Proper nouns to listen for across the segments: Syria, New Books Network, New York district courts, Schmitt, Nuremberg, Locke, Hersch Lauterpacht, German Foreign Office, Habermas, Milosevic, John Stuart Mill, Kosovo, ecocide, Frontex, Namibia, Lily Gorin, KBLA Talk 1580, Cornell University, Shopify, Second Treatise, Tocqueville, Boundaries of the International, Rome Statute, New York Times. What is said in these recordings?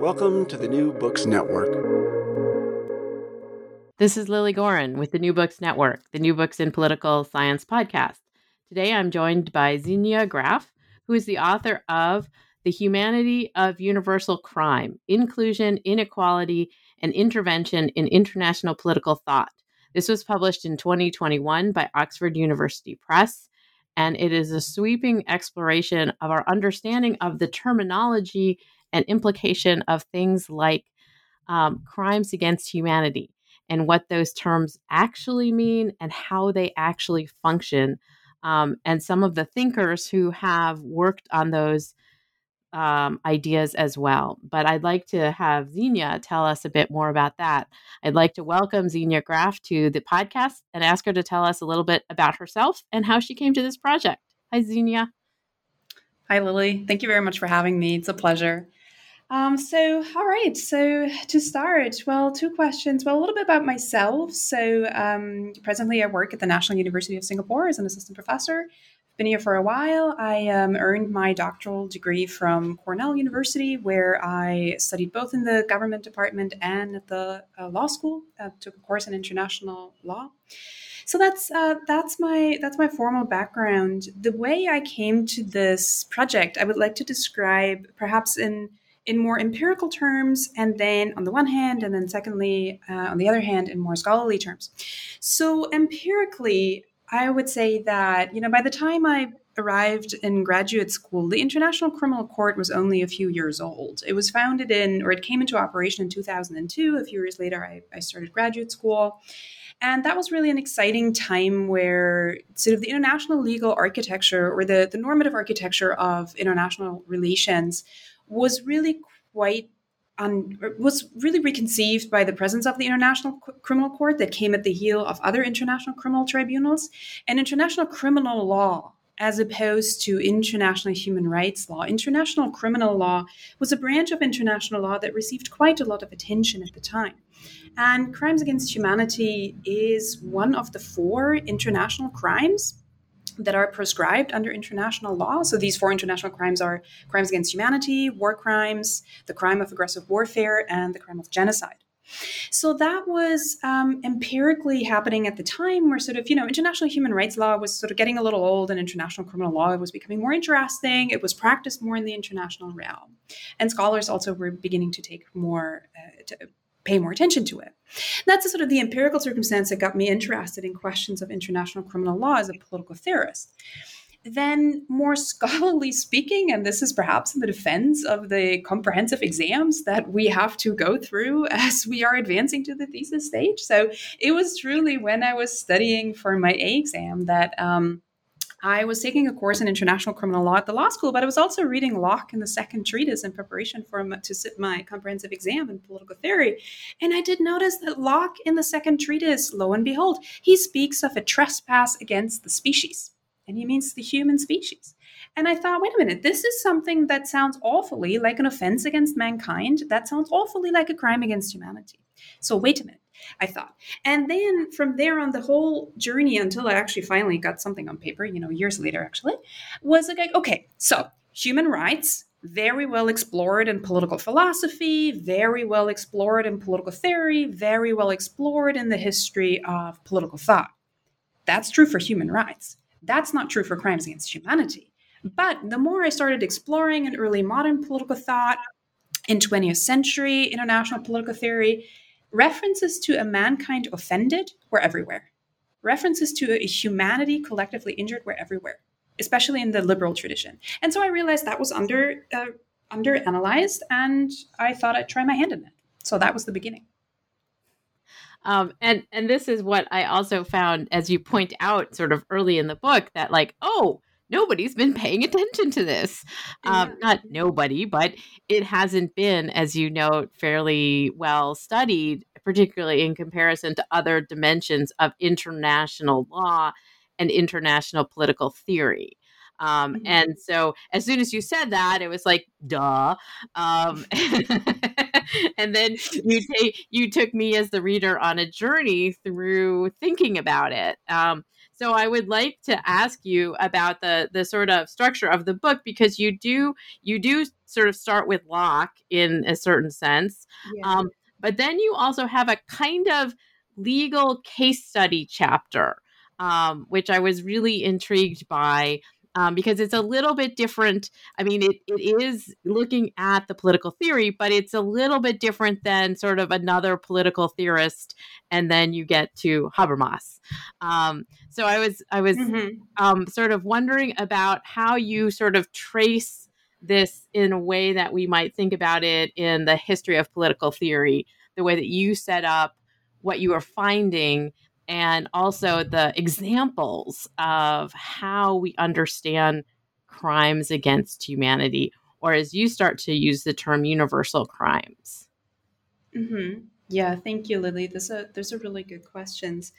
Welcome to the New Books Network. This is Lily Gorin with the New Books Network, the New Books in Political Science podcast. Today I'm joined by Xenia Graf, who is the author of The Humanity of Universal Crime, Inclusion, Inequality, and Intervention in International Political Thought. This was published in 2021 by Oxford University Press, and it is a sweeping exploration of our understanding of the terminology and implication of things like crimes against humanity and what those terms actually mean and how they actually function. And some of the thinkers who have worked on those ideas as well. But I'd like to have Xenia tell us a bit more about that. I'd like to welcome Xenia Graf to the podcast and ask her to tell us a little bit about herself and how she came to this project. Hi, Xenia. Hi, Lily. Thank you very much for having me. It's a pleasure. So to start, two questions. A little bit about myself. So presently I work at the National University of Singapore as an assistant professor. I've been here for a while. I earned my doctoral degree from Cornell University, where I studied both in the government department and at the law school. Took a course in international law. So that's my formal background. The way I came to this project, I would like to describe perhaps in more empirical terms, and then on the one hand, and then secondly, on the other hand, in more scholarly terms. So empirically, I would say that, by the time I arrived in graduate school, the International Criminal Court was only a few years old. It was founded it came into operation in 2002. A few years later, I started graduate school. And that was really an exciting time where sort of the international legal architecture or the normative architecture of international relations was really reconceived by the presence of the International Criminal Court that came at the heel of other international criminal tribunals. And international criminal law, as opposed to international human rights law, international criminal law was a branch of international law that received quite a lot of attention at the time. And crimes against humanity is one of the four international crimes that are prescribed under international law. So these four international crimes are crimes against humanity, war crimes, the crime of aggressive warfare, and the crime of genocide. So that was empirically happening at the time where sort of, international human rights law was sort of getting a little old and international criminal law was becoming more interesting. It was practiced more in the international realm. And scholars also were beginning to take more, pay more attention to it. And that's sort of the empirical circumstance that got me interested in questions of international criminal law as a political theorist. Then more scholarly speaking, and this is perhaps in the defense of the comprehensive exams that we have to go through as we are advancing to the thesis stage. So it was truly when I was studying for my A exam that I was taking a course in international criminal law at the law school, but I was also reading Locke and the Second Treatise in preparation to sit my comprehensive exam in political theory. And I did notice that Locke in the Second Treatise, lo and behold, he speaks of a trespass against the species. And he means the human species. And I thought, wait a minute, this is something that sounds awfully like an offense against mankind. That sounds awfully like a crime against humanity. So wait a minute, I thought. And then from there on, the whole journey until I actually finally got something on paper, years later, actually, was like, okay, so human rights, very well explored in political philosophy, very well explored in political theory, very well explored in the history of political thought. That's true for human rights. That's not true for crimes against humanity. But the more I started exploring in early modern political thought, in 20th century international political theory, references to a mankind offended were everywhere. References to a humanity collectively injured were everywhere, especially in the liberal tradition. And so I realized that was underanalyzed, and I thought I'd try my hand in it. So that was the beginning. And this is what I also found, as you point out sort of early in the book, that like, oh, nobody's been paying attention to this. Not nobody, but it hasn't been, as you note, fairly well studied, particularly in comparison to other dimensions of international law and international political theory. And so as soon as you said that, it was like, duh. And then you took me as the reader on a journey through thinking about it. So I would like to ask you about the sort of structure of the book, because you do sort of start with Locke in a certain sense. Yeah. But then you also have a kind of legal case study chapter, which I was really intrigued by. Because it's a little bit different. I mean, it is looking at the political theory, but it's a little bit different than sort of another political theorist. And then you get to Habermas. So I was sort of wondering about how you sort of trace this in a way that we might think about it in the history of political theory, the way that you set up what you are finding, and also the examples of how we understand crimes against humanity, or as you start to use the term, universal crimes. Mm-hmm. Yeah, thank you, Lily. Those are really good questions.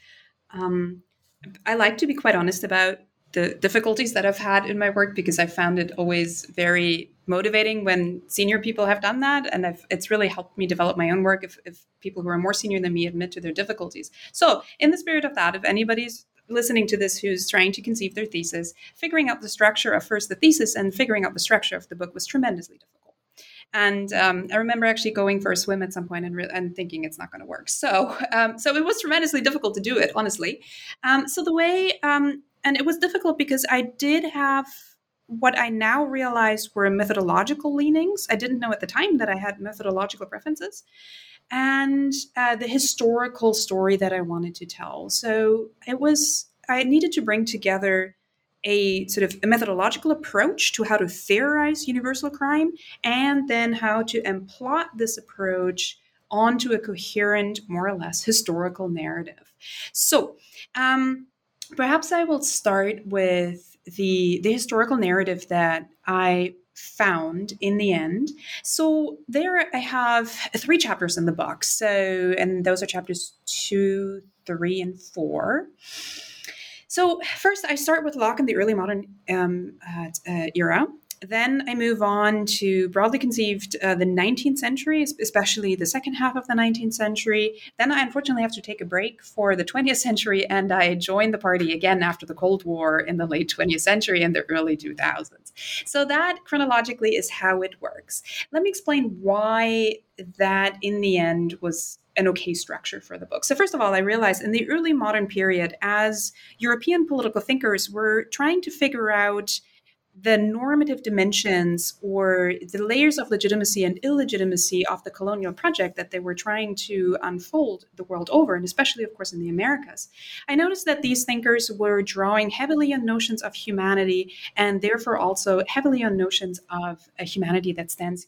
I like to be quite honest about the difficulties that I've had in my work, because I found it always very motivating when senior people have done that. And it's really helped me develop my own work if people who are more senior than me admit to their difficulties. So in the spirit of that, if anybody's listening to this who's trying to conceive their thesis, figuring out the structure of first the thesis and figuring out the structure of the book was tremendously difficult. And I remember actually going for a swim at some point and thinking it's not going to work. So it was tremendously difficult to do it, honestly. So the way... And it was difficult because I did have what I now realize were methodological leanings. I didn't know at the time that I had methodological preferences, and the historical story that I wanted to tell. So I needed to bring together a sort of a methodological approach to how to theorize universal crime, and then how to emplot this approach onto a coherent, more or less, historical narrative. So, perhaps I will start with the historical narrative that I found in the end. So there I have three chapters in the book. So, and those are chapters 2, 3, and 4. So first I start with Locke in the early modern era. Then I move on to broadly conceived the 19th century, especially the second half of the 19th century. Then I unfortunately have to take a break for the 20th century, and I join the party again after the Cold War in the late 20th century and the early 2000s. So that chronologically is how it works. Let me explain why that in the end was an okay structure for the book. So first of all, I realized in the early modern period, as European political thinkers were trying to figure out the normative dimensions or the layers of legitimacy and illegitimacy of the colonial project that they were trying to unfold the world over, and especially, of course, in the Americas. I noticed that these thinkers were drawing heavily on notions of humanity, and therefore also heavily on notions of a humanity that stands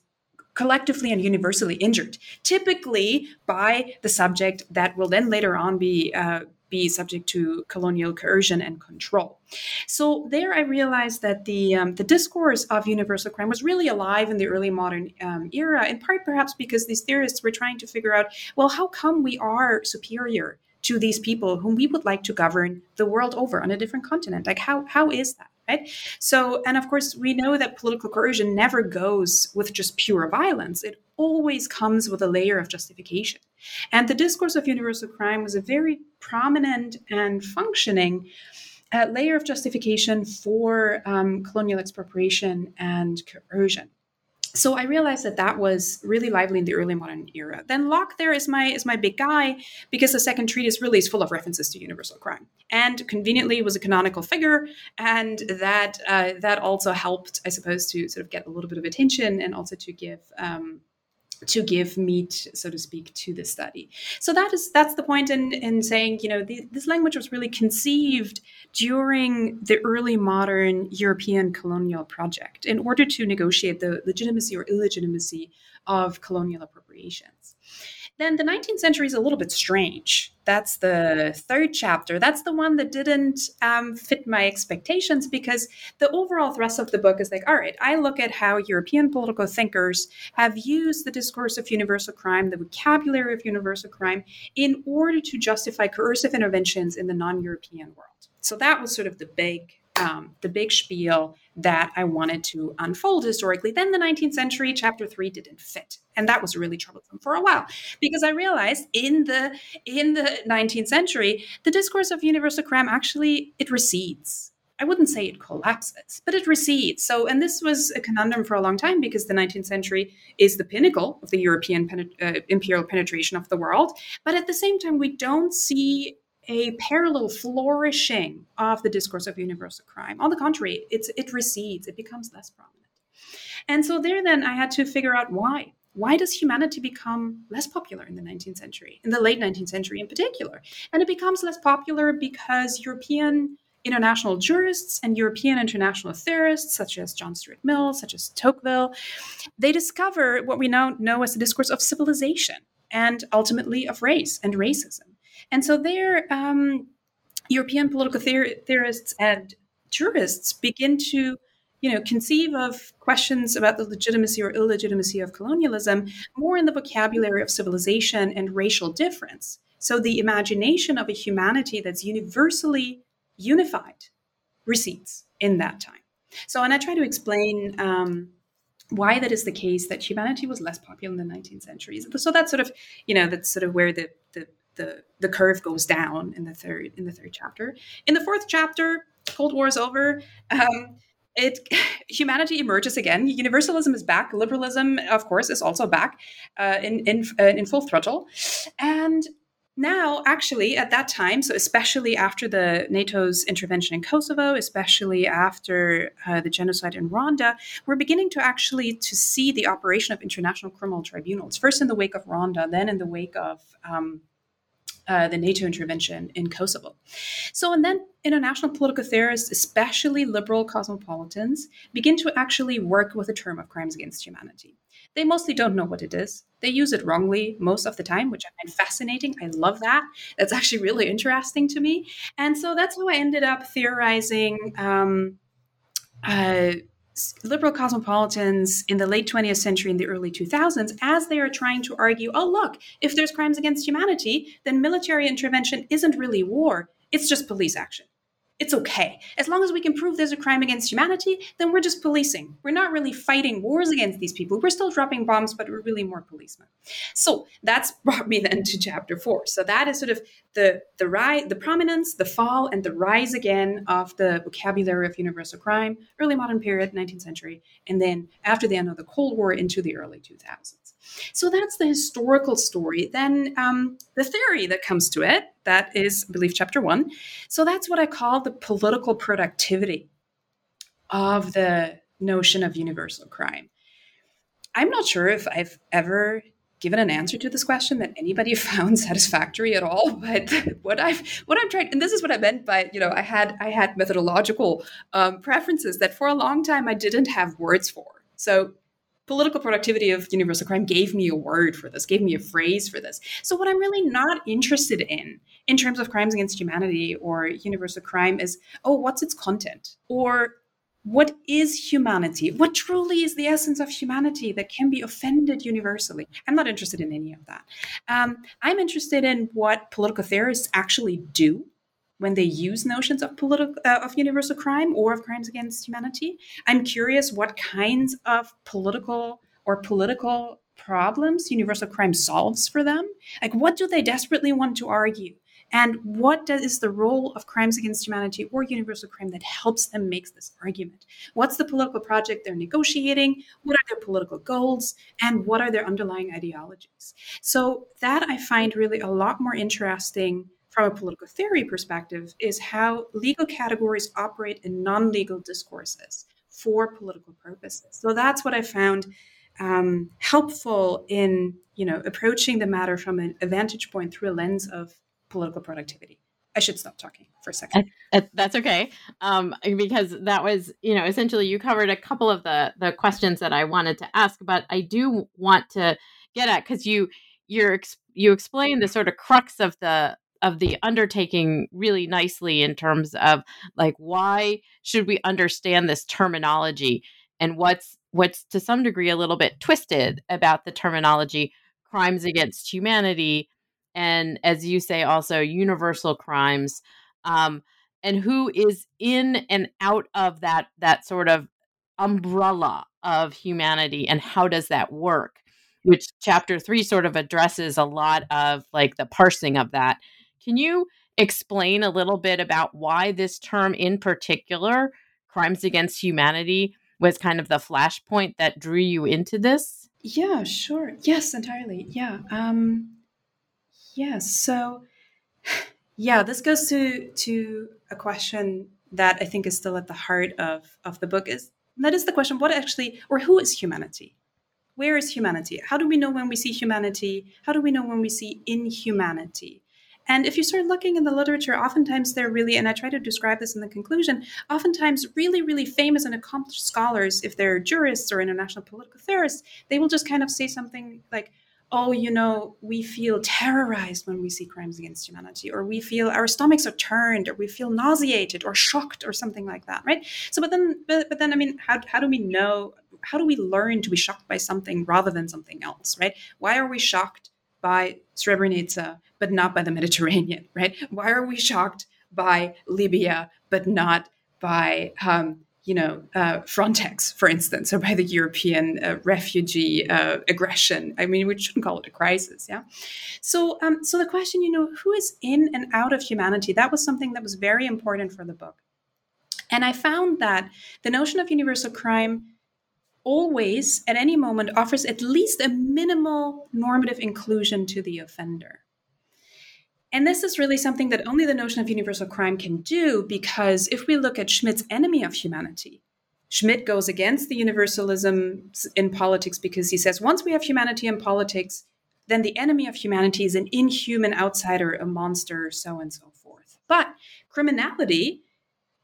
collectively and universally injured, typically by the subject that will then later on be subject to colonial coercion and control. So there I realized that the discourse of universal crime was really alive in the early modern era, in part perhaps because these theorists were trying to figure out, well, how come we are superior to these people whom we would like to govern the world over on a different continent? Like, how is that? Right? So, and of course, we know that political coercion never goes with just pure violence. It always comes with a layer of justification. And the discourse of universal crime was a very prominent and functioning layer of justification for colonial expropriation and coercion. So I realized that was really lively in the early modern era. Then Locke there is my big guy, because the Second Treatise really is full of references to universal crime, and conveniently was a canonical figure, and that also helped, I suppose, to sort of get a little bit of attention and also to give meat, so to speak, to the study. So that's the point in saying, this language was really conceived during the early modern European colonial project in order to negotiate the legitimacy or illegitimacy of colonial appropriations. Then the 19th century is a little bit strange. That's the third chapter. That's the one that didn't fit my expectations, because the overall thrust of the book is like, all right, I look at how European political thinkers have used the discourse of universal crime, the vocabulary of universal crime, in order to justify coercive interventions in the non-European world. So that was sort of the big spiel that I wanted to unfold historically. Then the 19th century, chapter 3 didn't fit. And that was really troublesome for a while, because I realized in the 19th century, the discourse of universal crime actually, it recedes. I wouldn't say it collapses, but it recedes. So, and this was a conundrum for a long time, because the 19th century is the pinnacle of the European imperial penetration of the world. But at the same time, we don't see a parallel flourishing of the discourse of universal crime. On the contrary, it recedes, it becomes less prominent. And so there then I had to figure out why. Why does humanity become less popular in the 19th century, in the late 19th century in particular? And it becomes less popular because European international jurists and European international theorists, such as John Stuart Mill, such as Tocqueville, they discover what we now know as the discourse of civilization and ultimately of race and racism. And so there, European political theorists and jurists begin to, conceive of questions about the legitimacy or illegitimacy of colonialism more in the vocabulary of civilization and racial difference. So the imagination of a humanity that's universally unified recedes in that time. So, and I try to explain why that is the case, that humanity was less popular in the 19th century. So that's sort of, that's sort of where the curve goes down in the third chapter. In the fourth chapter, Cold War is over. Humanity emerges again. Universalism is back. Liberalism, of course, is also back in full throttle. And now, actually, at that time, so especially after the NATO's intervention in Kosovo, especially after the genocide in Rwanda, we're beginning to actually to see the operation of international criminal tribunals. First in the wake of Rwanda, then in the wake of the NATO intervention in Kosovo. So, and then international political theorists, especially liberal cosmopolitans, begin to actually work with the term of crimes against humanity. They mostly don't know what it is. They use it wrongly most of the time, which I find fascinating. I love that. That's actually really interesting to me. And so that's how I ended up theorizing liberal cosmopolitans in the late 20th century and the early 2000s, as they are trying to argue, oh, look, if there's crimes against humanity, then military intervention isn't really war. It's just police action. It's okay. As long as we can prove there's a crime against humanity, then we're just policing. We're not really fighting wars against these people. We're still dropping bombs, but we're really more policemen. So that's brought me then to chapter 4. So that is sort of the rise, the prominence, the fall, and the rise again of the vocabulary of universal crime, early modern period, 19th century, and then after the end of the Cold War into the early 2000s. So that's the historical story. Then the theory that comes to it, that is, I believe, chapter 1. So that's what I call the political productivity of the notion of universal crime. I'm not sure if I've ever given an answer to this question that anybody found satisfactory at all, but what I've tried, and this is what I meant by, I had methodological preferences that for a long time I didn't have words for. So political productivity of universal crime gave me a word for this, gave me a phrase for this. So what I'm really not interested in terms of crimes against humanity or universal crime is, oh, what's its content? Or what is humanity? What truly is the essence of humanity that can be offended universally? I'm not interested in any of that. I'm interested in what political theorists actually do when they use notions of of universal crime or of crimes against humanity. I'm curious what kinds of political problems universal crime solves for them. Like, what do they desperately want to argue? And what is the role of crimes against humanity or universal crime that helps them make this argument? What's the political project they're negotiating? What are their political goals? And what are their underlying ideologies? So that I find really a lot more interesting from a political theory perspective, is how legal categories operate in non-legal discourses for political purposes. So that's what I found helpful in, approaching the matter from a vantage point through a lens of political productivity. I should stop talking for a second. That's okay. Because that was, essentially you covered a couple of the questions that I wanted to ask, but I do want to get at, because you explain the sort of crux of the of the undertaking really nicely in terms of like, why should we understand this terminology and what's to some degree a little bit twisted about the terminology, crimes against humanity, and as you say, also universal crimes, and who is in and out of that sort of umbrella of humanity, and how does that work? Which chapter 3 sort of addresses a lot of like the parsing of that. Can you explain a little bit about why this term in particular, crimes against humanity, was kind of the flashpoint that drew you into this? Yeah, sure. Yes, entirely. Yeah. So this goes to a question that I think is still at the heart of the book, is that is the question, what actually, or who is humanity? Where is humanity? How do we know when we see humanity? How do we know when we see inhumanity? And if you start looking in the literature, oftentimes they're really, and I try to describe this in the conclusion, oftentimes really, really famous and accomplished scholars, if they're jurists or international political theorists, they will just kind of say something like, oh, you know, we feel terrorized when we see crimes against humanity, or we feel our stomachs are turned, or we feel nauseated or shocked or something like that, right? So, but then, I mean, how do we know, how do we learn to be shocked by something rather than something else, right? Why are we shocked by Srebrenica, but not by the Mediterranean, right? Why are we shocked by Libya, but not by, Frontex, for instance, or by the European refugee aggression? I mean, we shouldn't call it a crisis, yeah? So the question, you know, who is in and out of humanity? That was something that was very important for the book. And I found that the notion of universal crime always, at any moment, offers at least a minimal normative inclusion to the offender. And this is really something that only the notion of universal crime can do, because if we look at Schmitt's Enemy of Humanity, Schmitt goes against the universalism in politics because he says, once we have humanity in politics, then the enemy of humanity is an inhuman outsider, a monster, so and so forth. But criminality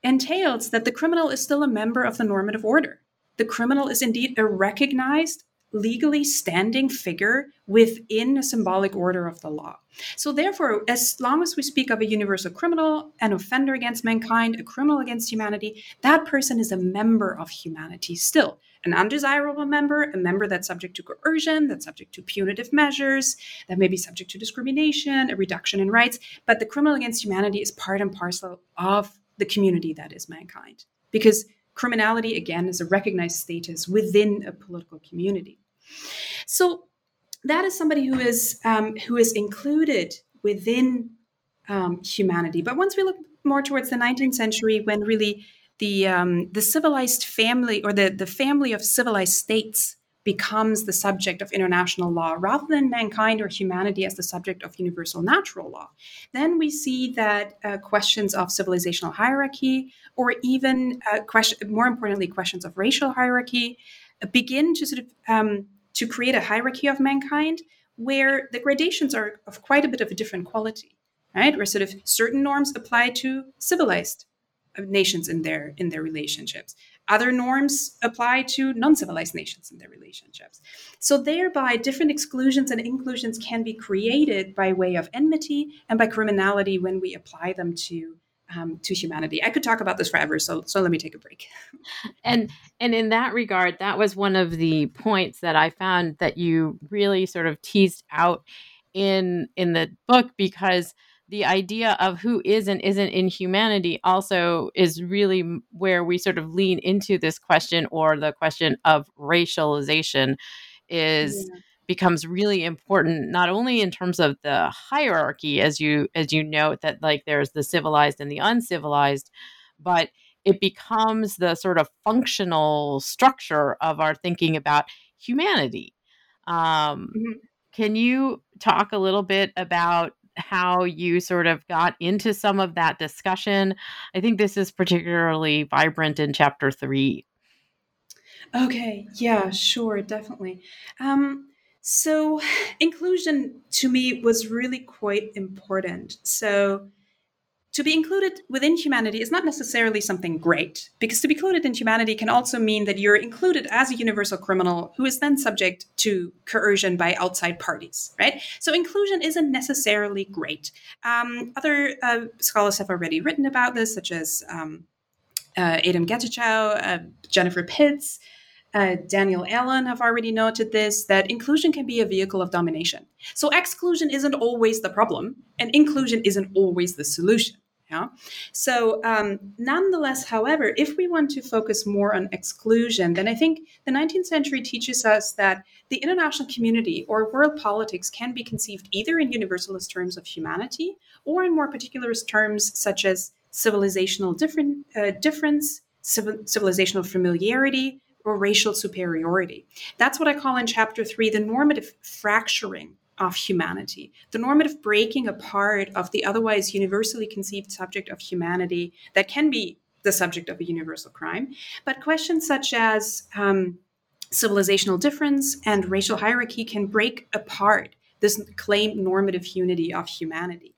entails that the criminal is still a member of the normative order. The criminal is indeed a recognized, legally standing figure within a symbolic order of the law. So therefore, as long as we speak of a universal criminal, an offender against mankind, a criminal against humanity, that person is a member of humanity still. An undesirable member, a member that's subject to coercion, that's subject to punitive measures, that may be subject to discrimination, a reduction in rights. But the criminal against humanity is part and parcel of the community that is mankind. Because criminality, again, is a recognized status within a political community. So that is somebody who is included within humanity. But once we look more towards the 19th century, when really the civilized family, or the family of civilized states, becomes the subject of international law rather than mankind or humanity as the subject of universal natural law, then we see that questions of civilizational hierarchy, or even more importantly, questions of racial hierarchy, begin to sort of to create a hierarchy of mankind where the gradations are of quite a bit of a different quality, right? Where sort of certain norms apply to civilized nations in their relationships. Other norms apply to non-civilized nations in their relationships. So thereby, different exclusions and inclusions can be created by way of enmity and by criminality when we apply them to humanity. I could talk about this forever, so let me take a break. And in that regard, that was one of the points that I found that you really sort of teased out in the book, because the idea of who is and isn't in humanity also is really where we sort of lean into this question, or the question of racialization becomes really important, not only in terms of the hierarchy, as you note, that like there's the civilized and the uncivilized, but it becomes the sort of functional structure of our thinking about humanity. Can you talk a little bit about how you sort of got into some of that discussion? I think this is particularly vibrant in chapter 3. Okay. Yeah, sure. Definitely. So inclusion to me was really quite important. So to be included within humanity is not necessarily something great, because to be included in humanity can also mean that you're included as a universal criminal who is then subject to coercion by outside parties, right? So inclusion isn't necessarily great. Other scholars have already written about this, such as Adam Getachew, Jennifer Pitts, Daniel Allen have already noted this, that inclusion can be a vehicle of domination. So exclusion isn't always the problem, and inclusion isn't always the solution. Yeah. So nonetheless, however, if we want to focus more on exclusion, then I think the 19th century teaches us that the international community or world politics can be conceived either in universalist terms of humanity or in more particularist terms such as civilizational difference, civilizational familiarity, or racial superiority. That's what I call in Chapter 3 the normative fracturing of humanity, the normative breaking apart of the otherwise universally conceived subject of humanity that can be the subject of a universal crime. But questions such as civilizational difference and racial hierarchy can break apart this claimed normative unity of humanity.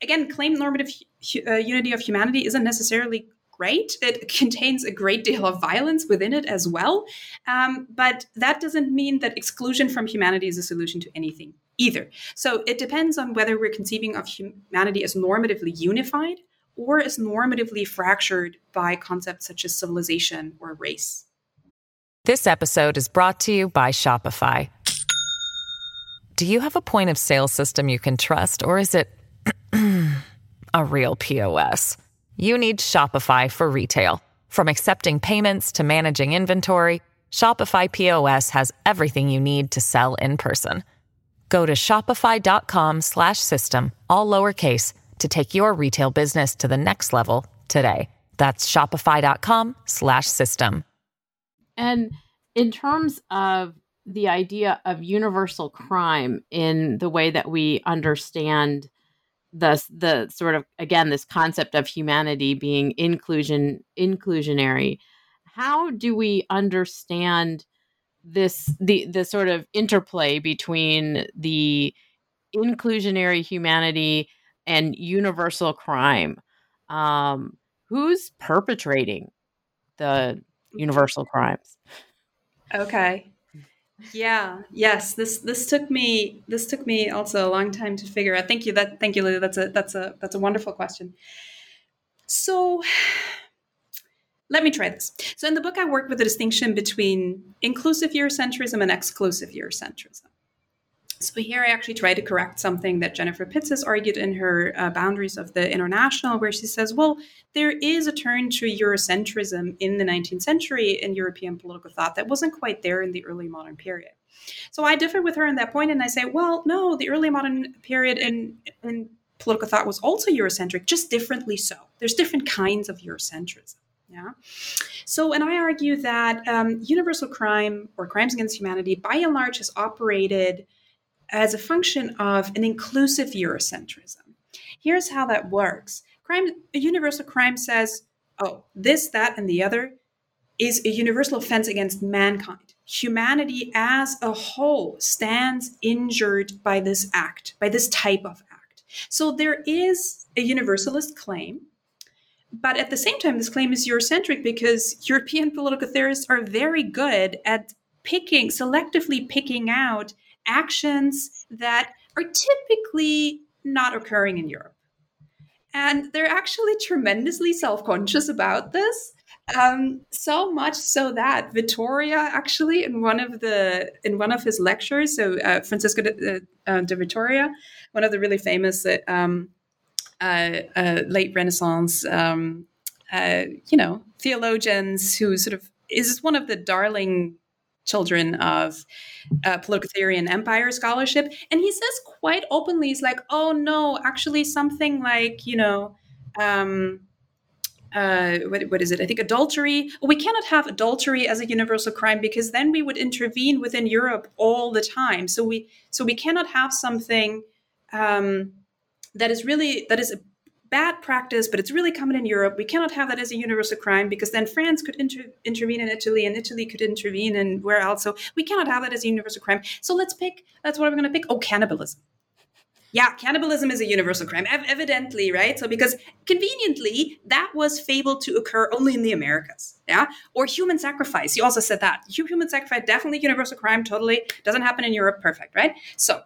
Again, claimed normative unity of humanity isn't necessarily great. It contains a great deal of violence within it as well. But that doesn't mean that exclusion from humanity is a solution to anything either. So it depends on whether we're conceiving of humanity as normatively unified or as normatively fractured by concepts such as civilization or race. This episode is brought to you by Shopify. Do you have a point of sale system you can trust, or is it a real POS? You need Shopify for retail. From accepting payments to managing inventory, Shopify POS has everything you need to sell in person. Go to shopify.com/system, all lowercase, to take your retail business to the next level today. That's shopify.com/system. And in terms of the idea of universal crime in the way that we understand the sort of, again, this concept of humanity being inclusionary. How do we understand this, the sort of interplay between the inclusionary humanity and universal crime? Who's perpetrating the universal crimes? Okay. Yeah. Yes. This took me also a long time to figure out. Thank you, Lily. That's a wonderful question. So let me try this. So in the book, I worked with the distinction between inclusive Eurocentrism and exclusive Eurocentrism. So here I actually try to correct something that Jennifer Pitts has argued in her Boundaries of the International, where she says, well, there is a turn to Eurocentrism in the 19th century in European political thought that wasn't quite there in the early modern period. So I differ with her on that point, and I say, well, no, the early modern period in political thought was also Eurocentric, just differently so. There's different kinds of Eurocentrism. Yeah. So, and I argue that universal crime or crimes against humanity, by and large, has operated as a function of an inclusive Eurocentrism. Here's how that works. A universal crime says, oh, this, that, and the other is a universal offense against mankind. Humanity as a whole stands injured by this act, by this type of act. So there is a universalist claim, but at the same time, this claim is Eurocentric because European political theorists are very good at selectively picking out actions that are typically not occurring in Europe. And they're actually tremendously self-conscious about this. So much so that Vittoria actually in one of his lectures, so Francisco de Vittoria, one of the really famous late Renaissance, theologians who sort of is one of the darling children of political theory and empire scholarship. And he says quite openly, he's like, oh no, actually something like, what is it? I think adultery. We cannot have adultery as a universal crime because then we would intervene within Europe all the time. So we cannot have something that is a bad practice, but it's really common in Europe. We cannot have that as a universal crime because then France could intervene in Italy, and Italy could intervene and where else. So we cannot have that as a universal crime. So let's pick. That's what I'm going to pick. Oh, cannibalism. yeah, cannibalism is a universal crime, evidently, right? So because conveniently, that was fabled to occur only in the Americas, yeah? Or human sacrifice, you also said that. Human sacrifice, definitely universal crime, totally. Doesn't happen in Europe, perfect, right? So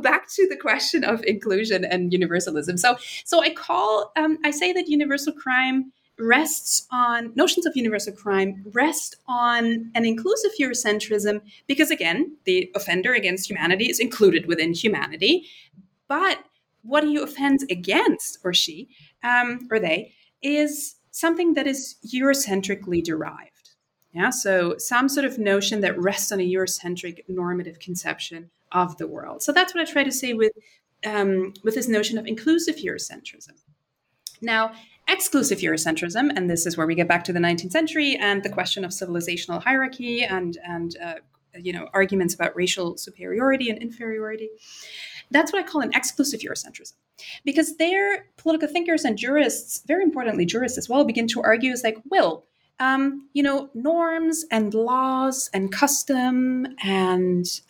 back to the question of inclusion and universalism. So I say that universal crime rest on an inclusive Eurocentrism, because again, the offender against humanity is included within humanity. But what he offends against, or she, or they, is something that is Eurocentrically derived. Yeah, so some sort of notion that rests on a Eurocentric normative conception of the world. So that's what I try to say with this notion of inclusive Eurocentrism. Now, exclusive Eurocentrism, and this is where we get back to the 19th century and the question of civilizational hierarchy and arguments about racial superiority and inferiority. That's what I call an exclusive Eurocentrism, because their political thinkers and jurists, very importantly jurists as well, begin to argue is like, well, norms and laws and custom and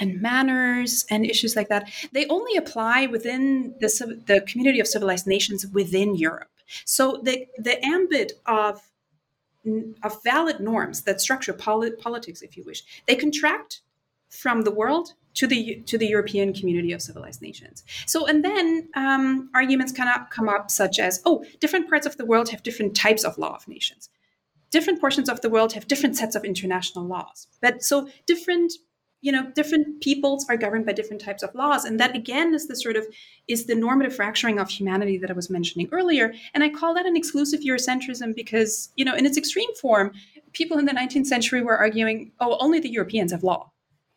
manners and issues like that, they only apply within the community of civilized nations within Europe. So the ambit of valid norms that structure politics, if you wish, they contract from the world to the European community of civilized nations. So, and then arguments come up such as, different parts of the world have different types of law of nations. Different portions of the world have different sets of international laws. But so different peoples are governed by different types of laws. And that, again, is the normative fracturing of humanity that I was mentioning earlier. And I call that an exclusive Eurocentrism because, in its extreme form, people in the 19th century were arguing, only the Europeans have law.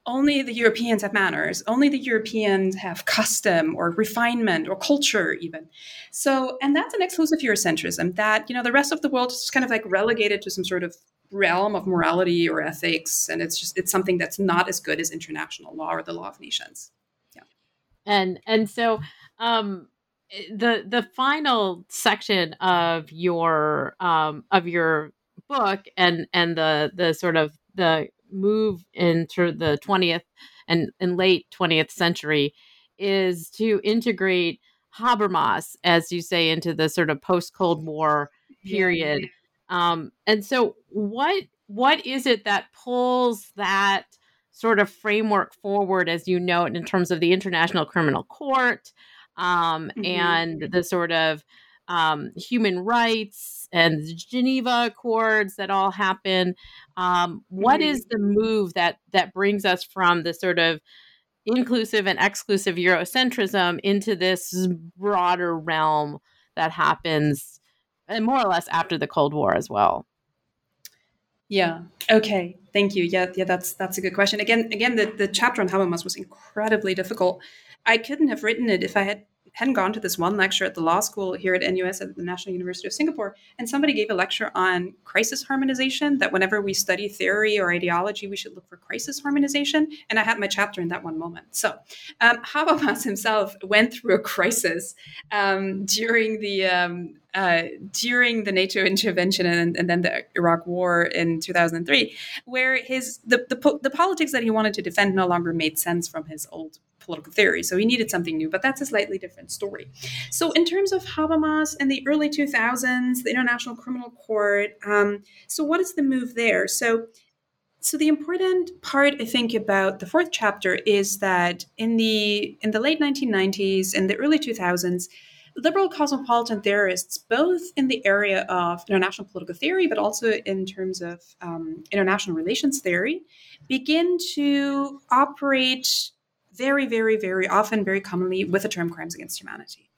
Only the Europeans have manners. Only the Europeans have custom or refinement or culture even. So, and that's an exclusive Eurocentrism that, the rest of the world is kind of like relegated to some sort of realm of morality or ethics, and it's something that's not as good as international law or the law of nations. Yeah. And so the final section of your book and the sort of the move into the 20th and late 20th century is to integrate Habermas, as you say, into the sort of post-Cold War period. Yeah. And so what is it that pulls that sort of framework forward, as you note, in terms of the International Criminal Court and the sort of human rights and the Geneva Accords that all happen? What is the move that brings us from the sort of inclusive and exclusive Eurocentrism into this broader realm that happens and more or less after the Cold War as well? Yeah. Okay. Thank you. Yeah. That's a good question. Again, the chapter on Habermas was incredibly difficult. I couldn't have written it if I hadn't gone to this one lecture at the law school here at NUS at the National University of Singapore. And somebody gave a lecture on crisis harmonization, that whenever we study theory or ideology, we should look for crisis harmonization. And I had my chapter in that one moment. So Habermas himself went through a crisis during the NATO intervention and then the Iraq War in 2003, where the politics that he wanted to defend no longer made sense from his old political theory. So he needed something new, but that's a slightly different story. So in terms of Habermas in the early 2000s, the International Criminal Court, so what is the move there? So the important part, I think, about the fourth chapter is that in the late 1990s and the early 2000s, liberal cosmopolitan theorists, both in the area of international political theory, but also in terms of international relations theory, begin to operate very, very, very often, very commonly with the term crimes against humanity.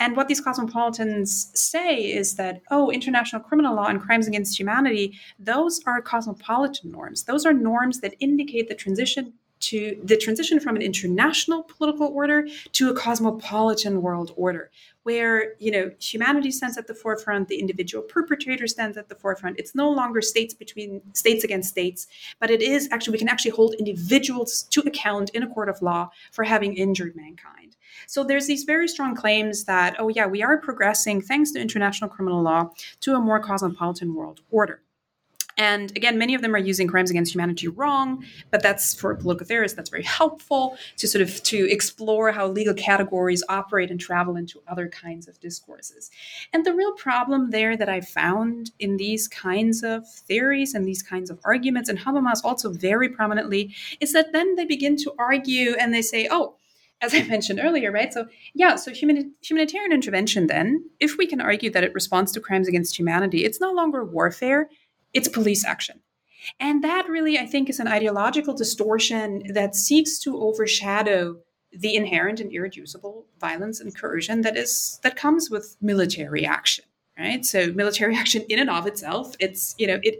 And what these cosmopolitans say is that, international criminal law and crimes against humanity, those are cosmopolitan norms. Those are norms that indicate the transition from an international political order to a cosmopolitan world order, where humanity stands at the forefront, the individual perpetrator stands at the forefront. It's no longer states against states, but it is actually, we can actually hold individuals to account in a court of law for having injured mankind. So there's these very strong claims that, we are progressing, thanks to international criminal law, to a more cosmopolitan world order. And again, many of them are using crimes against humanity wrong, but that's, for political theorists, that's very helpful to sort of to explore how legal categories operate and travel into other kinds of discourses. And the real problem there that I found in these kinds of theories and these kinds of arguments, and Habermas also very prominently, is that then they begin to argue and they say, oh, as I mentioned earlier, right? So humanitarian intervention then, if we can argue that it responds to crimes against humanity, it's no longer warfare, it's police action. And that really, I think, is an ideological distortion that seeks to overshadow the inherent and irreducible violence and coercion that comes with military action, right? So military action in and of itself, it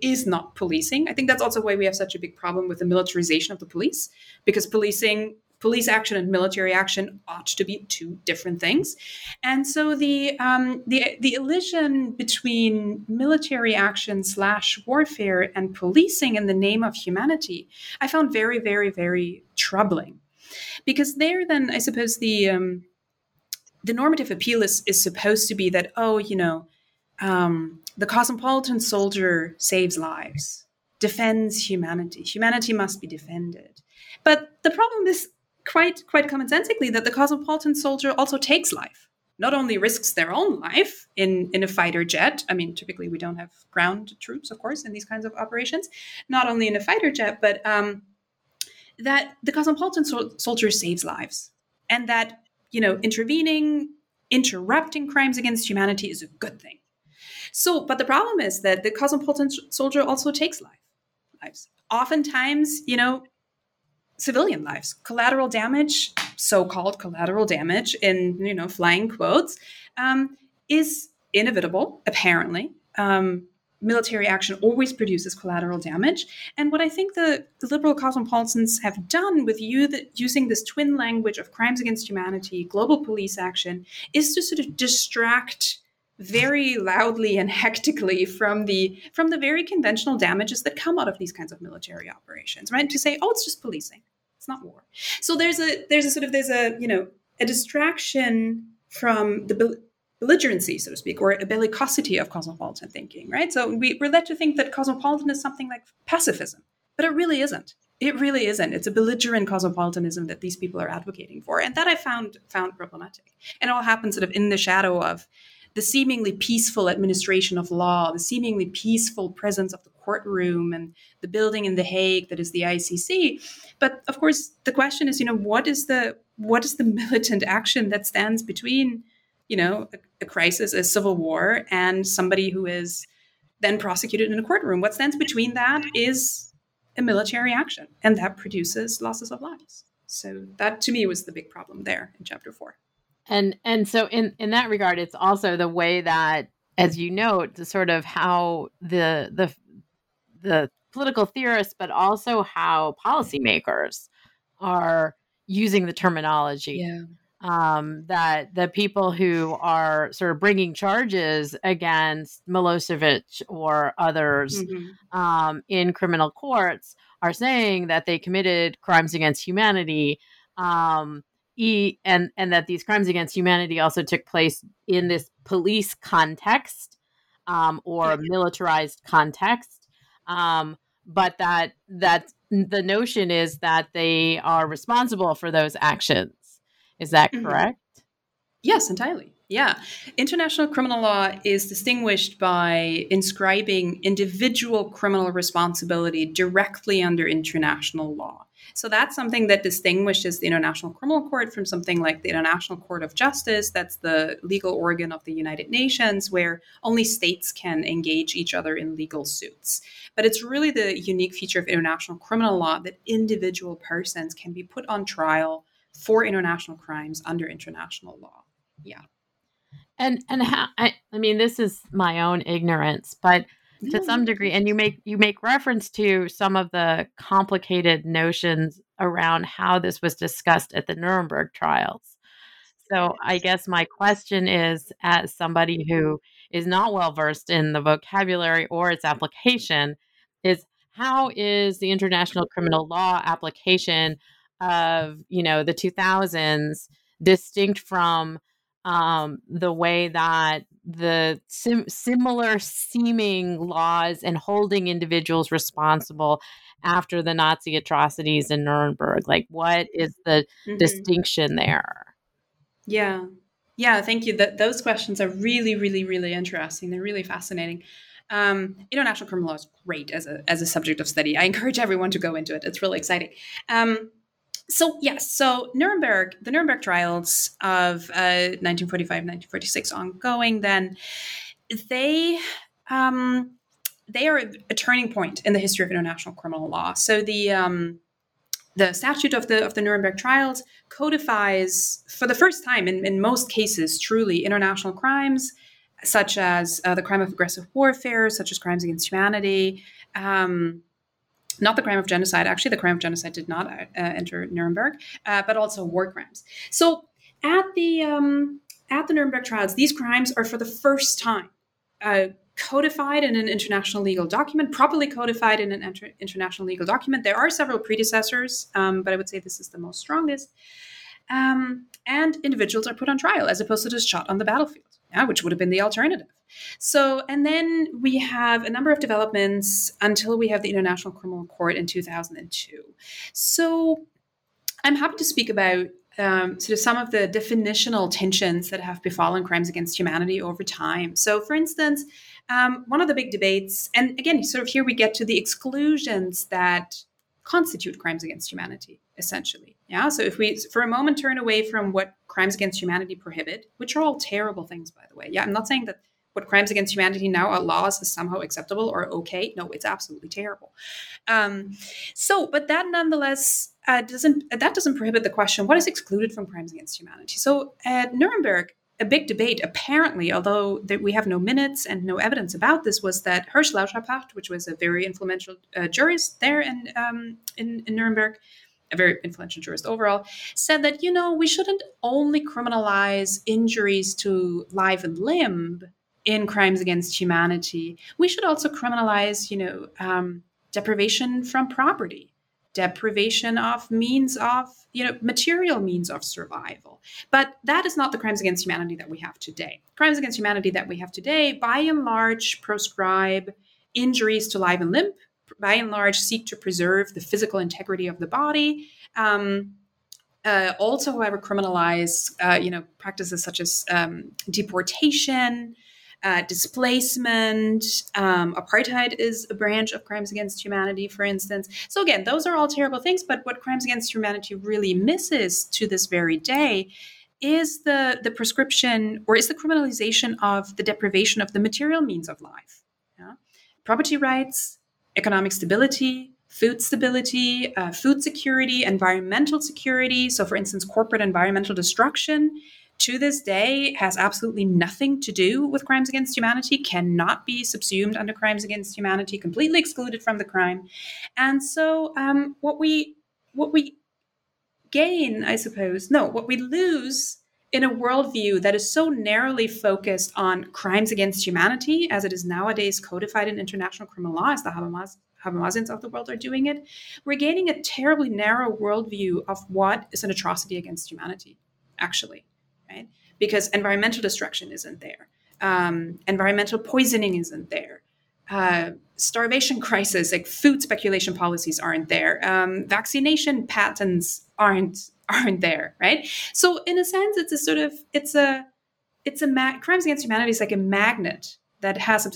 is not policing. I think that's also why we have such a big problem with the militarization of the police, because police action and military action ought to be two different things. And so the elision between military action / warfare and policing in the name of humanity, I found very, very, very troubling. Because there then, I suppose, the normative appeal is supposed to be that, the cosmopolitan soldier saves lives, defends humanity. Humanity must be defended. But the problem is, quite commonsensically, that the cosmopolitan soldier also takes life, not only risks their own life in a fighter jet. I mean, typically we don't have ground troops, of course, in these kinds of operations, not only in a fighter jet, but that the cosmopolitan soldier saves lives, and that, interrupting crimes against humanity is a good thing. So, but the problem is that the cosmopolitan soldier also takes lives. Oftentimes, civilian lives, collateral damage, so-called collateral damage in, flying quotes, is inevitable, apparently. Military action always produces collateral damage. And what I think the liberal cosmopolitans have done with using this twin language of crimes against humanity, global police action, is to sort of distract very loudly and hectically from the very conventional damages that come out of these kinds of military operations, right? To say, oh, it's just policing, it's not war. So there's a distraction from the belligerency, so to speak, or a bellicosity of cosmopolitan thinking, right? So we're led to think that cosmopolitan is something like pacifism, but it really isn't. It's a belligerent cosmopolitanism that these people are advocating for. And that I found problematic. And it all happens sort of in the shadow of the seemingly peaceful administration of law, the seemingly peaceful presence of the courtroom and the building in The Hague that is the ICC. But of course, the question is, what is the militant action that stands between, a crisis, a civil war, and somebody who is then prosecuted in a courtroom? What stands between that is a military action, and that produces losses of lives. So that, to me, was the big problem there in Chapter 4. And so in that regard, it's also the way that, as you note, the sort of how the political theorists, but also how policymakers are using the terminology. Yeah. That the people who are sort of bringing charges against Milosevic or others in criminal courts are saying that they committed crimes against humanity, and that these crimes against humanity also took place in this police context or militarized context, but that the notion is that they are responsible for those actions. Is that correct? Yes, entirely. Yeah. International criminal law is distinguished by inscribing individual criminal responsibility directly under international law. So that's something that distinguishes the International Criminal Court from something like the International Court of Justice. That's the legal organ of the United Nations, where only states can engage each other in legal suits. But it's really the unique feature of international criminal law that individual persons can be put on trial for international crimes under international law. Yeah. And how, I mean, this is my own ignorance, but to some degree, and you make reference to some of the complicated notions around how this was discussed at the Nuremberg trials. So I guess my question is, as somebody who is not well versed in the vocabulary or its application, is how is the international criminal law application of, the 2000s distinct from the way that the similar seeming laws and holding individuals responsible after the Nazi atrocities in Nuremberg? Like, what is the distinction there? Yeah. Yeah, thank you. Those questions are really, really, really interesting. They're really fascinating. International criminal law is great as a subject of study. I encourage everyone to go into it. It's really exciting. So Nuremberg, the Nuremberg trials of 1945, 1946 ongoing then, they are a turning point in the history of international criminal law. So the statute of the Nuremberg trials codifies for the first time in most cases truly international crimes, such as the crime of aggressive warfare, such as crimes against humanity, not the crime of genocide. Actually, the crime of genocide did not enter Nuremberg, but also war crimes. So at the Nuremberg trials, these crimes are for the first time codified in an international legal document, properly codified in an international legal document. There are several predecessors, but I would say this is the most strongest. And individuals are put on trial as opposed to just shot on the battlefield, which would have been the alternative. So, and then we have a number of developments until we have the International Criminal Court in 2002. So I'm happy to speak about sort of some of the definitional tensions that have befallen crimes against humanity over time. So, for instance, one of the big debates, and again, sort of here we get to the exclusions that constitute crimes against humanity, essentially. Yeah. So if we for a moment turn away from what crimes against humanity prohibit, which are all terrible things, by the way. Yeah. I'm not saying that what crimes against humanity now outlaws is somehow acceptable or okay. No, it's absolutely terrible. But that nonetheless doesn't prohibit the question, what is excluded from crimes against humanity? So at Nuremberg, a big debate, apparently, although we have no minutes and no evidence about this, was that Hersch Lauterpacht, which was a very influential jurist there in Nuremberg, a very influential jurist overall, said that, we shouldn't only criminalize injuries to life and limb in crimes against humanity. We should also criminalize, deprivation from property, deprivation of means of, material means of survival. But that is not the crimes against humanity that we have today. Crimes against humanity that we have today, by and large, proscribe injuries to life and limb, by and large, seek to preserve the physical integrity of the body. Also, however, criminalize, practices such as deportation, displacement, apartheid is a branch of crimes against humanity, for instance. So again, those are all terrible things, but what crimes against humanity really misses to this very day is the prescription or is the criminalization of the deprivation of the material means of life. Yeah? Property rights, economic stability, food stability, food security, environmental security. So for instance, corporate environmental destruction, to this day, has absolutely nothing to do with crimes against humanity, cannot be subsumed under crimes against humanity, completely excluded from the crime. And so what we lose in a worldview that is so narrowly focused on crimes against humanity, as it is nowadays codified in international criminal law, as the Habermasians of the world are doing it, we're gaining a terribly narrow worldview of what is an atrocity against humanity, actually. Right? Because environmental destruction isn't there. Environmental poisoning isn't there. Starvation crisis, like food speculation policies aren't there. Vaccination patents aren't there, right? So in a sense, crimes against humanity is like a magnet that has some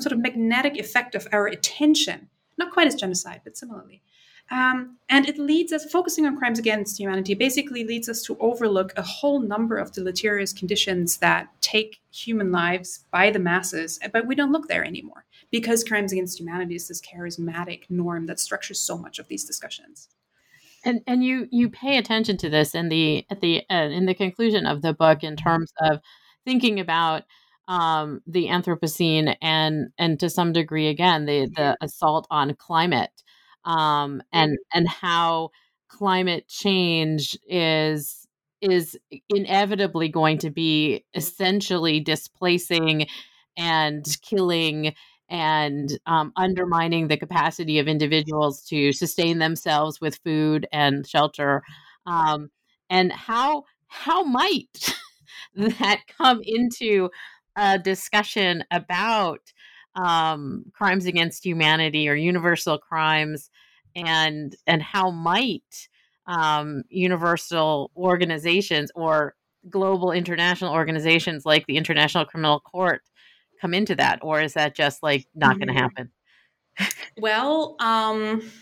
sort of magnetic effect of our attention. Not quite as genocide, but similarly. And it leads us, focusing on crimes against humanity basically leads us to overlook a whole number of deleterious conditions that take human lives by the masses, but we don't look there anymore because crimes against humanity is this charismatic norm that structures so much of these discussions. And you pay attention to this in the conclusion of the book in terms of thinking about the Anthropocene and to some degree, again, the assault on climate. And how climate change is inevitably going to be essentially displacing and killing and undermining the capacity of individuals to sustain themselves with food and shelter, and how might that come into a discussion about crimes against humanity or universal crimes, and how might universal organizations or global international organizations like the International Criminal Court come into that? Or is that just like not going to happen? Well, as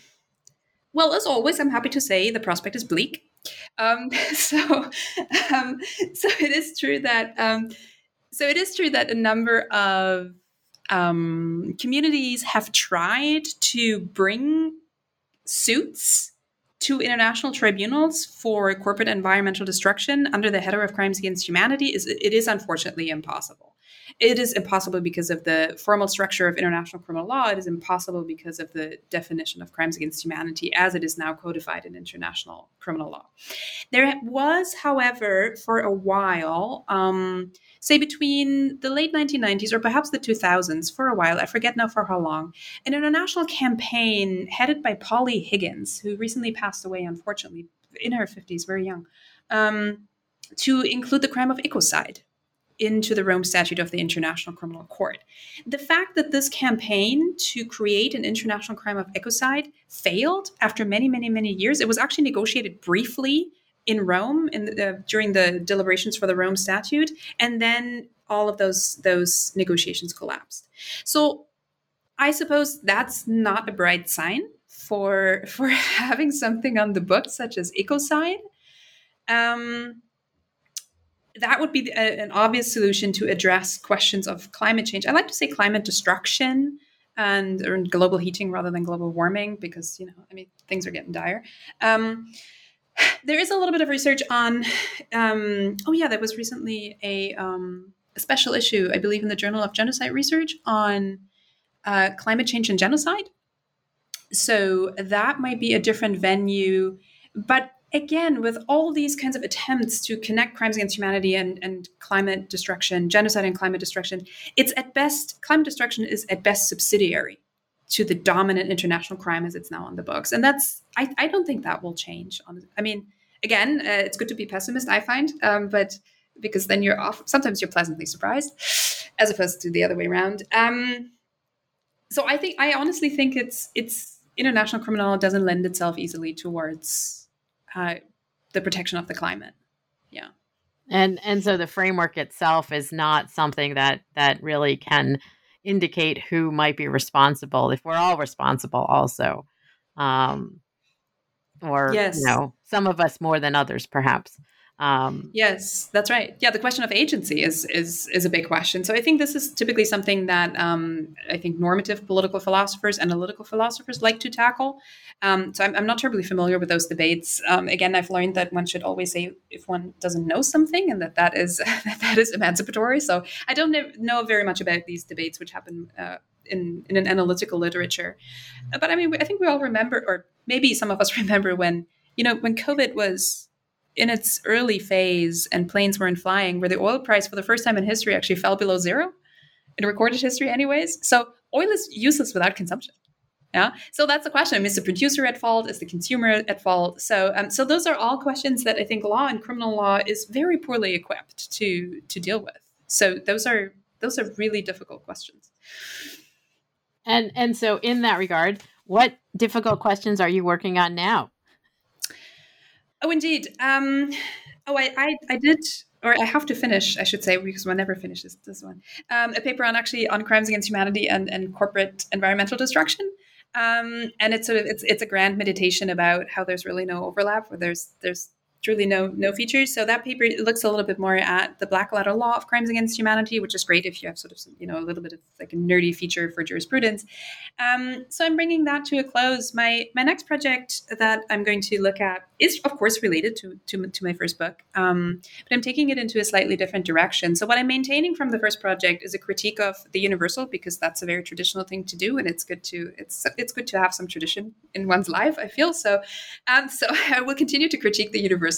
always, I'm happy to say the prospect is bleak. So it is true that a number of communities have tried to bring suits to international tribunals for corporate environmental destruction under the header of crimes against humanity. It is unfortunately impossible. It is impossible because of the formal structure of international criminal law. It is impossible because of the definition of crimes against humanity as it is now codified in international criminal law. There was, however, for a while, say between the late 1990s or perhaps the 2000s, for a while, I forget now for how long, an international campaign headed by Polly Higgins, who recently passed away, unfortunately, in her 50s, very young, to include the crime of ecocide into the Rome Statute of the International Criminal Court. The fact that this campaign to create an international crime of ecocide failed after many, many, many years. It was actually negotiated briefly in Rome during the deliberations for the Rome Statute, and then all of those negotiations collapsed. So I suppose that's not a bright sign for having something on the books such as ecocide. That would be an obvious solution to address questions of climate change. I like to say climate destruction or global heating rather than global warming because, things are getting dire. There is a little bit of research on, there was recently a special issue, I believe, in the Journal of Genocide Research on climate change and genocide. So that might be a different venue, but again, with all these kinds of attempts to connect crimes against humanity and climate destruction, genocide and climate destruction, climate destruction is at best subsidiary to the dominant international crime as it's now on the books. And I don't think that will change. It's good to be pessimist, I find, but because then sometimes you're pleasantly surprised as opposed to the other way around. So I honestly think it's international criminal law doesn't lend itself easily towards the protection of the climate. Yeah. And so the framework itself is not something that really can indicate who might be responsible, if we're all responsible also. Yes. Some of us more than others, perhaps. Yes, that's right. Yeah, the question of agency is a big question. So I think this is typically something that I think normative political philosophers, analytical philosophers like to tackle. So I'm not terribly familiar with those debates. Again, I've learned that one should always say if one doesn't know something, and that is emancipatory. So I don't know very much about these debates which happen in an analytical literature. But I think we all remember, or maybe some of us remember when COVID was in its early phase and planes weren't flying, where the oil price for the first time in history actually fell below zero, in recorded history anyways. So oil is useless without consumption. Yeah. So that's the question. Is the producer at fault? Is the consumer at fault? So so those are all questions that I think law and criminal law is very poorly equipped to deal with. So those are really difficult questions. And so in that regard, what difficult questions are you working on now? Oh, indeed. I did, or I have to finish, I should say, because one never finishes this one, a paper on crimes against humanity and corporate environmental destruction. And it's a grand meditation about how there's really no overlap, or there's truly no features. So that paper looks a little bit more at the black letter law of crimes against humanity, which is great if you have sort of a little bit of like a nerdy feature for jurisprudence. So I'm bringing that to a close. My next project that I'm going to look at is of course related to my first book, but I'm taking it into a slightly different direction. So what I'm maintaining from the first project is a critique of the universal, because that's a very traditional thing to do, and it's good to have some tradition in one's life, I feel. So I will continue to critique the universal.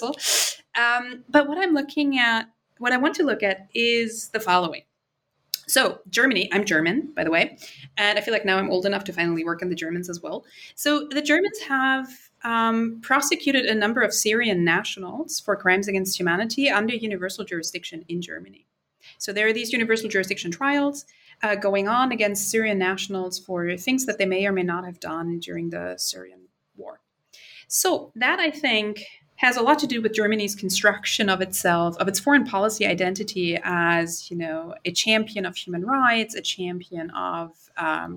But what I want to look at is the following. So Germany, I'm German, by the way, and I feel like now I'm old enough to finally work on the Germans as well. So the Germans have prosecuted a number of Syrian nationals for crimes against humanity under universal jurisdiction in Germany. So there are these universal jurisdiction trials going on against Syrian nationals for things that they may or may not have done during the Syrian war. So that, I think, has a lot to do with Germany's construction of itself, of its foreign policy identity as, you know, a champion of human rights, a champion of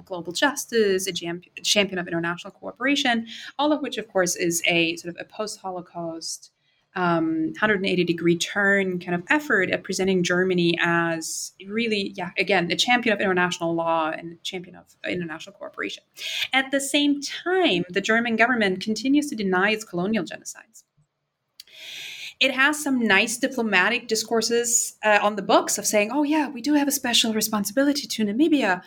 global justice, a champion of international cooperation, all of which, of course, is a sort of a post-Holocaust 180-degree turn kind of effort at presenting Germany as really, again, a champion of international law and champion of international cooperation. At the same time, the German government continues to deny its colonial genocides. It has some nice diplomatic discourses on the books of saying, oh, yeah, we do have a special responsibility to Namibia.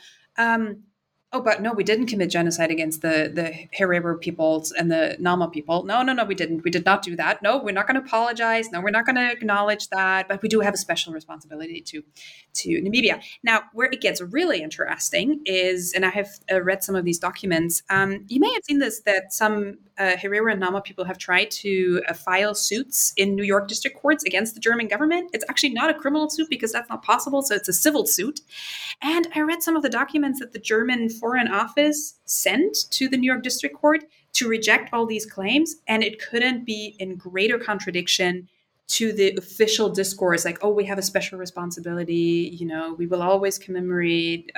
But no, we didn't commit genocide against the Herero peoples and the Nama people. No, we didn't. We did not do that. No, we're not going to apologize. No, we're not going to acknowledge that. But we do have a special responsibility to Namibia. Now, where it gets really interesting is, and I have read some of these documents, you may have seen this, that some Herero and Nama people have tried to file suits in New York district courts against the German government. It's actually not a criminal suit because that's not possible. So it's a civil suit. And I read some of the documents that the German Foreign Office sent to the New York district court to reject all these claims. And it couldn't be in greater contradiction to the official discourse, like, oh, we have a special responsibility, you know, we will always commemorate,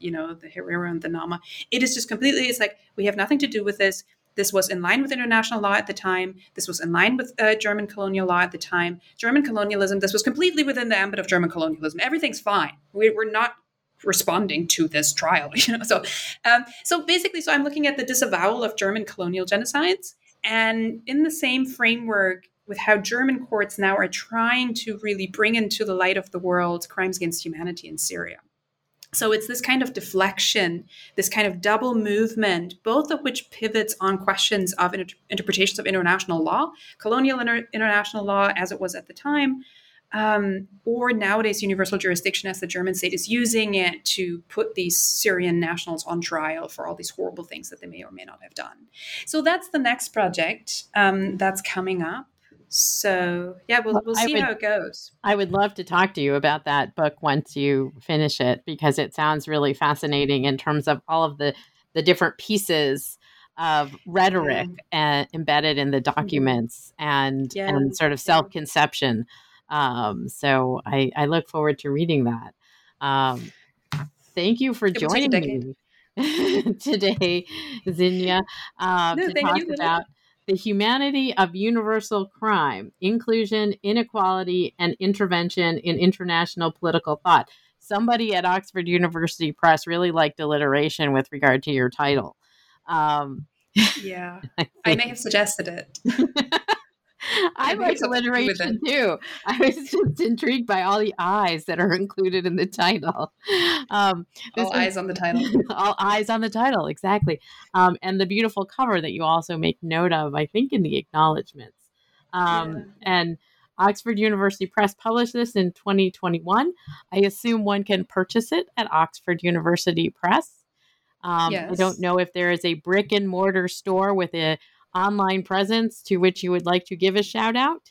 you know, the Herero and the Nama. It is just completely, it's like, we have nothing to do with this. This was in line with international law at the time. This was in line with German colonial law at the time. German colonialism, this was completely within the ambit of German colonialism. Everything's fine. We're not responding to this trial, you know. So I'm looking at the disavowal of German colonial genocides, and in the same framework with how German courts now are trying to really bring into the light of the world crimes against humanity in Syria. So it's this kind of deflection, this kind of double movement, both of which pivots on questions of interpretations of international law, colonial international law as it was at the time, or nowadays universal jurisdiction as the German state is using it to put these Syrian nationals on trial for all these horrible things that they may or may not have done. So that's the next project that's coming up. So yeah, we'll see how it goes. I would love to talk to you about that book once you finish it, because it sounds really fascinating in terms of all of the different pieces of rhetoric embedded in the documents and sort of self-conception. So I look forward to reading that. Thank you for joining me today, Xenia, to talk about the humanity of universal crime, inclusion, inequality, and intervention in international political thought. Somebody at Oxford University Press really liked alliteration with regard to your title. I may have suggested it. I like alliteration too. I was just intrigued by all the I's that are included in the title. All eyes on the title. All eyes on the title, exactly. And the beautiful cover that you also make note of, I think, in the acknowledgments. And Oxford University Press published this in 2021. I assume one can purchase it at Oxford University Press. Yes. I don't know if there is a brick and mortar store with a online presence to which you would like to give a shout out.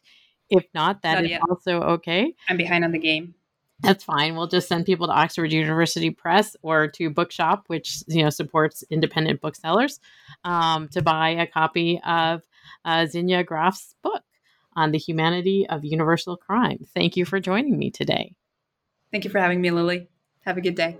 If not, that is also okay. I'm behind on the game. That's fine. We'll just send people to Oxford University Press or to Bookshop, which, you know, supports independent booksellers, to buy a copy of Xenia Graf's book on the humanity of universal crime. Thank you for joining me today. Thank you for having me, Lily. Have a good day.